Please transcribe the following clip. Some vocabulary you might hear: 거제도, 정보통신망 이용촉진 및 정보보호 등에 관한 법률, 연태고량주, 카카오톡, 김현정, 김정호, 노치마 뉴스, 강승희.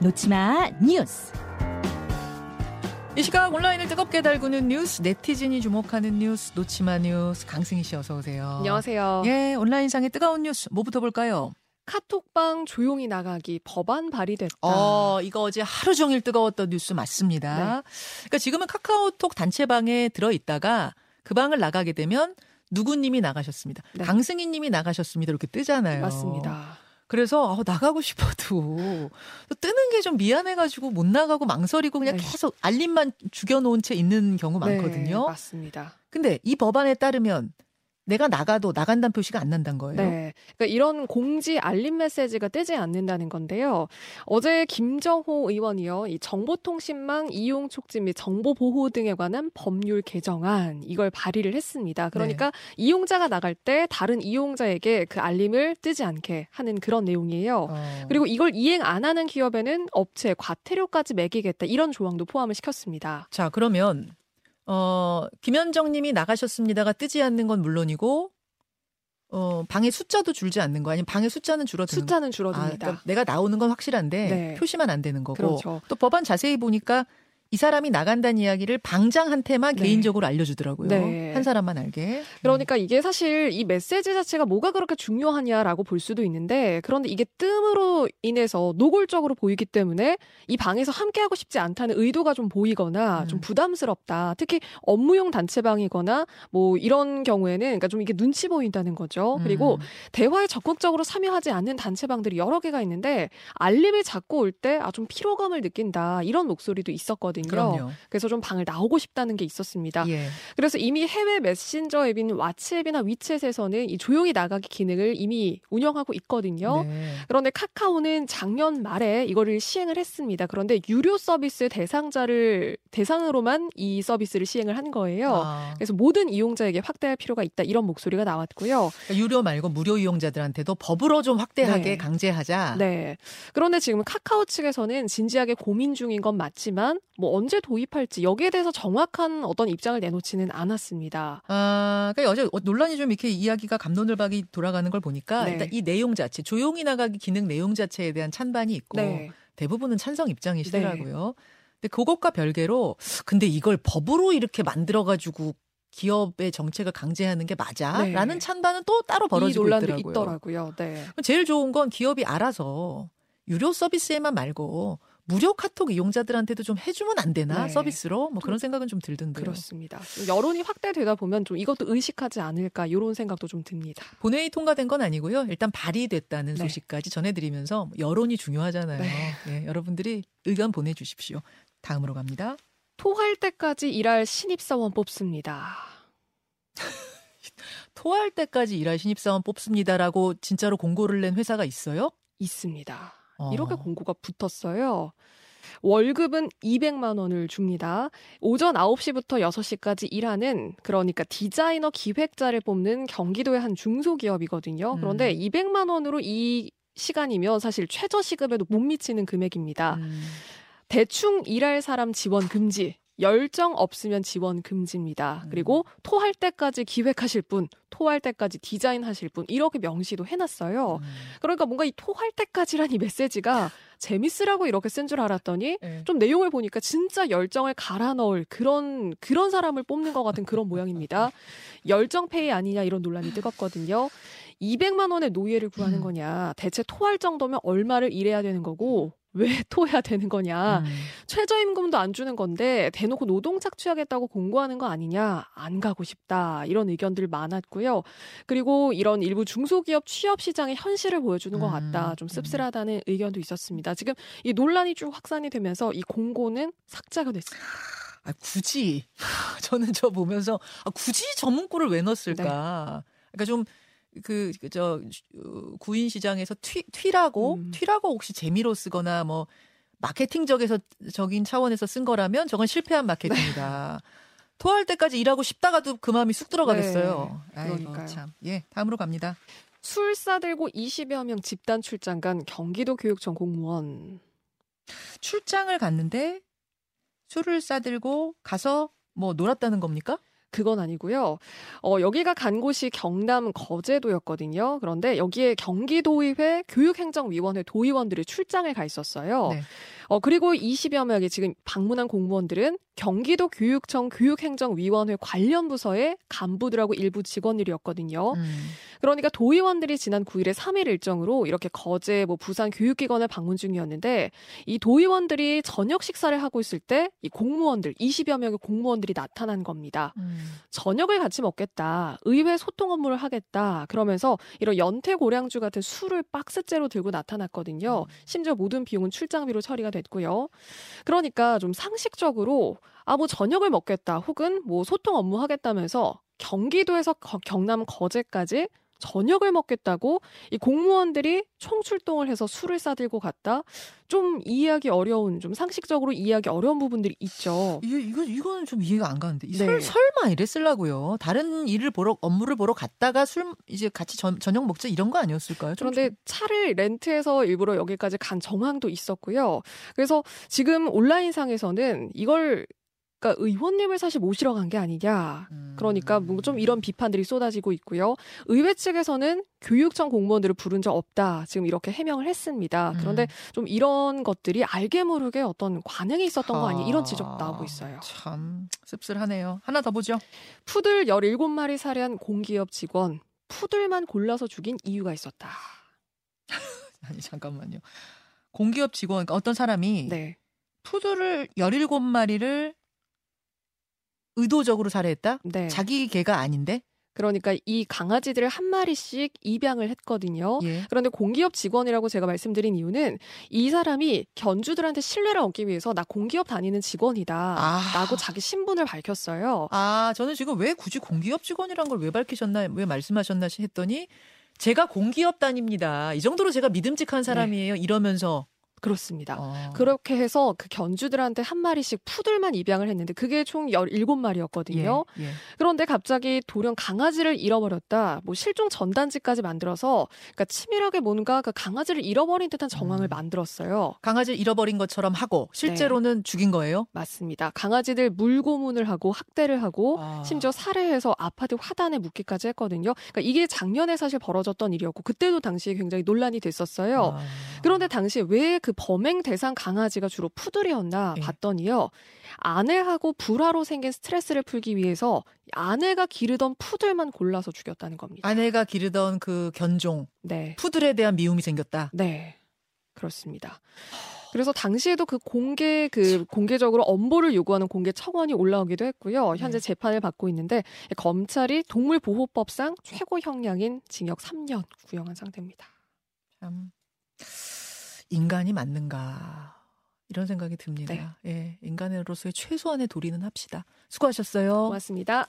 노치마 뉴스. 이 시각 온라인을 뜨겁게 달구는 뉴스, 네티즌이 주목하는 뉴스, 노치마 뉴스. 강승희 씨 어서 오세요. 안녕하세요. 예, 온라인상의 뜨거운 뉴스 뭐부터 볼까요? 카톡방 조용히 나가기 법안 발의됐다. 이거 어제 하루 종일 뜨거웠던 뉴스 맞습니다. 네. 그러니까 지금은 카카오톡 단체방에 들어있다가 그 방을 나가게 되면 누구님이 나가셨습니다. 네. 강승희님이 나가셨습니다. 이렇게 뜨잖아요. 맞습니다. 그래서 나가고 싶어도 뜨는 게 좀 미안해가지고 못 나가고 망설이고 그냥 네. 계속 알림만 죽여놓은 채 있는 경우 많거든요. 네, 맞습니다. 근데 이 법안에 따르면 내가 나가도 나간다는 표시가 안 난다는 거예요. 네, 그러니까 이런 공지 알림 메시지가 뜨지 않는다는 건데요. 어제 김정호 의원이요, 이 정보통신망 이용촉진 및 정보보호 등에 관한 법률 개정안 이걸 발의를 했습니다. 그러니까 네. 이용자가 나갈 때 다른 이용자에게 그 알림을 뜨지 않게 하는 그런 내용이에요. 그리고 이걸 이행 안 하는 기업에는 업체 과태료까지 매기겠다 이런 조항도 포함을 시켰습니다. 자, 그러면. 김현정 님이 나가셨습니다가 뜨지 않는 건 물론이고, 방의 숫자도 줄지 않는 거, 아니면 방의 숫자는 줄어드는 거. 숫자는 줄어듭니다. 그러니까 내가 나오는 건 확실한데, 네. 표시만 안 되는 거고. 그렇죠. 또 법안 자세히 보니까 이 사람이 나간다는 이야기를 방장한테만 네. 개인적으로 알려주더라고요. 네. 한 사람만 알게. 그러니까 이게 사실 이 메시지 자체가 뭐가 그렇게 중요하냐라고 볼 수도 있는데, 그런데 이게 뜸으로 인해서 노골적으로 보이기 때문에 이 방에서 함께하고 싶지 않다는 의도가 좀 보이거나 좀 부담스럽다. 특히 업무용 단체방이거나 뭐 이런 경우에는 그러니까 좀 이게 눈치 보인다는 거죠. 그리고 대화에 적극적으로 참여하지 않는 단체방들이 여러 개가 있는데 알림이 자꾸 올 때 좀 피로감을 느낀다. 이런 목소리도 있었거든요. 그럼요. 그래서 좀 방을 나오고 싶다는 게 있었습니다. 예. 그래서 이미 해외 메신저 앱인 왓츠앱이나 위챗에서는 이 조용히 나가기 기능을 이미 운영하고 있거든요. 네. 그런데 카카오는 작년 말에 이거를 시행을 했습니다. 그런데 유료 서비스 대상으로만 이 서비스를 시행을 한 거예요. 그래서 모든 이용자에게 확대할 필요가 있다 이런 목소리가 나왔고요. 그러니까 유료 말고 무료 이용자들한테도 법으로 좀 확대하게 네. 강제하자. 네. 그런데 지금 카카오 측에서는 진지하게 고민 중인 건 맞지만 뭐 언제 도입할지 여기에 대해서 정확한 어떤 입장을 내놓지는 않았습니다. 그러니까 어제 논란이 좀 이렇게 이야기가 갑론을박이 돌아가는 걸 보니까 네. 일단 이 내용 자체, 조용히 나가기 기능 내용 자체에 대한 찬반이 있고 네. 대부분은 찬성 입장이시더라고요. 네. 근데 그것과 별개로 근데 이걸 법으로 이렇게 만들어가지고 기업의 정책을 강제하는 게 맞아? 네. 라는 찬반은 또 따로 벌어지고 이 논란도 있더라고요. 네. 제일 좋은 건 기업이 알아서 유료 서비스에만 말고 무료 카톡 이용자들한테도 좀 해주면 안 되나 네. 서비스로 뭐 그런 생각은 좀 들던데요. 그렇습니다. 여론이 확대되다 보면 좀 이것도 의식하지 않을까 이런 생각도 좀 듭니다. 본회의 통과된 건 아니고요. 일단 발의됐다는 네. 소식까지 전해드리면서 여론이 중요하잖아요. 네. 네, 여러분들이 의견 보내주십시오. 다음으로 갑니다. 토할 때까지 일할 신입사원 뽑습니다. 토할 때까지 일할 신입사원 뽑습니다라고 진짜로 공고를 낸 회사가 있어요? 있습니다. 이렇게 공고가 붙었어요. 월급은 200만 원을 줍니다. 오전 9시부터 6시까지 일하는 그러니까 디자이너 기획자를 뽑는 경기도의 한 중소기업이거든요. 그런데 200만 원으로 이 시간이면 사실 최저시급에도 못 미치는 금액입니다. 대충 일할 사람 지원 금지. 열정 없으면 지원 금지입니다. 그리고 토할 때까지 기획하실 분, 토할 때까지 디자인하실 분 이렇게 명시도 해놨어요. 그러니까 뭔가 이 토할 때까지란 이 메시지가 재밌으라고 이렇게 쓴 줄 알았더니 좀 내용을 보니까 진짜 열정을 갈아 넣을 그런 사람을 뽑는 것 같은 그런 모양입니다. 열정 페이 아니냐 이런 논란이 뜨겁거든요. 200만 원의 노예를 구하는 거냐. 대체 토할 정도면 얼마를 일해야 되는 거고 왜 토해야 되는 거냐. 최저임금도 안 주는 건데 대놓고 노동 착취하겠다고 공고하는 거 아니냐. 안 가고 싶다. 이런 의견들 많았고요. 그리고 이런 일부 중소기업 취업 시장의 현실을 보여주는 것 같다. 좀 씁쓸하다는 의견도 있었습니다. 지금 이 논란이 쭉 확산이 되면서 이 공고는 삭제가 됐습니다. 굳이 저는 저 보면서 굳이 저 문구를 왜 넣었을까. 네. 그러니까 좀 구인 시장에서 튀라고 혹시 재미로 쓰거나 뭐 마케팅적인 차원에서 쓴 거라면 저건 실패한 마케팅이다. 네. 토할 때까지 일하고 싶다가도 그 마음이 쑥 들어가겠어요. 네. 그러니까요. 참. 예, 다음으로 갑니다. 술 싸들고 20여 명 집단 출장 간 경기도 교육청 공무원. 출장을 갔는데 술을 싸들고 가서 뭐 놀았다는 겁니까? 그건 아니고요. 여기가 간 곳이 경남 거제도였거든요. 그런데 여기에 경기도의회 교육행정위원회 도의원들이 출장을 가 있었어요. 네. 그리고 20여 명의 지금 방문한 공무원들은 경기도 교육청 교육행정위원회 관련 부서의 간부들하고 일부 직원들이었거든요. 그러니까 도의원들이 지난 9일에 3일 일정으로 이렇게 거제, 부산 교육기관에 방문 중이었는데 이 도의원들이 저녁 식사를 하고 있을 때 이 공무원들, 20여 명의 공무원들이 나타난 겁니다. 저녁을 같이 먹겠다, 의회 소통 업무를 하겠다 그러면서 이런 연태고량주 같은 술을 박스째로 들고 나타났거든요. 심지어 모든 비용은 출장비로 처리가 됐고요. 그러니까 좀 상식적으로 저녁을 먹겠다 혹은 소통 업무 하겠다면서 경기도에서 경남 거제까지 저녁을 먹겠다고 이 공무원들이 총출동을 해서 술을 싸들고 갔다. 좀 이해하기 어려운, 좀 상식적으로 이해하기 어려운 부분들이 있죠. 이거는 좀 이해가 안 가는데. 설마 이래 쓰려고요. 다른 일을 보러, 업무를 보러 갔다가 술 이제 같이 저녁 먹자 이런 거 아니었을까요? 그런데 차를 렌트해서 일부러 여기까지 간 정황도 있었고요. 그래서 지금 온라인상에서는 이걸 그러니까 의원님을 사실 모시러 간 게 아니냐. 그러니까 좀 이런 비판들이 쏟아지고 있고요. 의회 측에서는 교육청 공무원들을 부른 적 없다. 지금 이렇게 해명을 했습니다. 그런데 좀 이런 것들이 알게 모르게 어떤 관행이 있었던 거 아니냐. 이런 지적도 나오고 있어요. 참 씁쓸하네요. 하나 더 보죠. 푸들 17마리 살해한 공기업 직원. 푸들만 골라서 죽인 이유가 있었다. 아니 잠깐만요. 공기업 직원, 그러니까 어떤 사람이 네. 푸들을 17마리를 의도적으로 살해했다? 네. 자기 개가 아닌데? 그러니까 이 강아지들을 한 마리씩 입양을 했거든요. 예. 그런데 공기업 직원이라고 제가 말씀드린 이유는 이 사람이 견주들한테 신뢰를 얻기 위해서 나 공기업 다니는 직원이다. 라고 자기 신분을 밝혔어요. 저는 지금 왜 굳이 공기업 직원이란 걸 왜 밝히셨나, 왜 말씀하셨나 했더니 제가 공기업 다닙니다. 이 정도로 제가 믿음직한 사람이에요. 네. 이러면서. 그렇습니다. 그렇게 해서 그 견주들한테 한 마리씩 푸들만 입양을 했는데 그게 총 17마리였거든요. 예. 그런데 갑자기 돌연 강아지를 잃어버렸다. 실종 전단지까지 만들어서 그러니까 치밀하게 뭔가 그 강아지를 잃어버린 듯한 정황을 만들었어요. 강아지를 잃어버린 것처럼 하고 실제로는 네. 죽인 거예요? 맞습니다. 강아지들 물고문을 하고 학대를 하고 심지어 살해해서 아파트 화단에 묻기까지 했거든요. 그러니까 이게 작년에 사실 벌어졌던 일이었고 그때도 당시에 굉장히 논란이 됐었어요. 그런데 당시에 왜 그 범행 대상 강아지가 주로 푸들이었나 봤더니요. 아내하고 불화로 생긴 스트레스를 풀기 위해서 아내가 기르던 푸들만 골라서 죽였다는 겁니다. 아내가 기르던 그 견종, 네. 푸들에 대한 미움이 생겼다? 네, 그렇습니다. 그래서 당시에도 공개적으로 엄벌을 요구하는 공개 청원이 올라오기도 했고요. 현재 재판을 받고 있는데 검찰이 동물보호법상 최고 형량인 징역 3년 구형한 상태입니다. 참... 인간이 맞는가 이런 생각이 듭니다. 네. 예, 인간으로서의 최소한의 도리는 합시다. 수고하셨어요. 고맙습니다.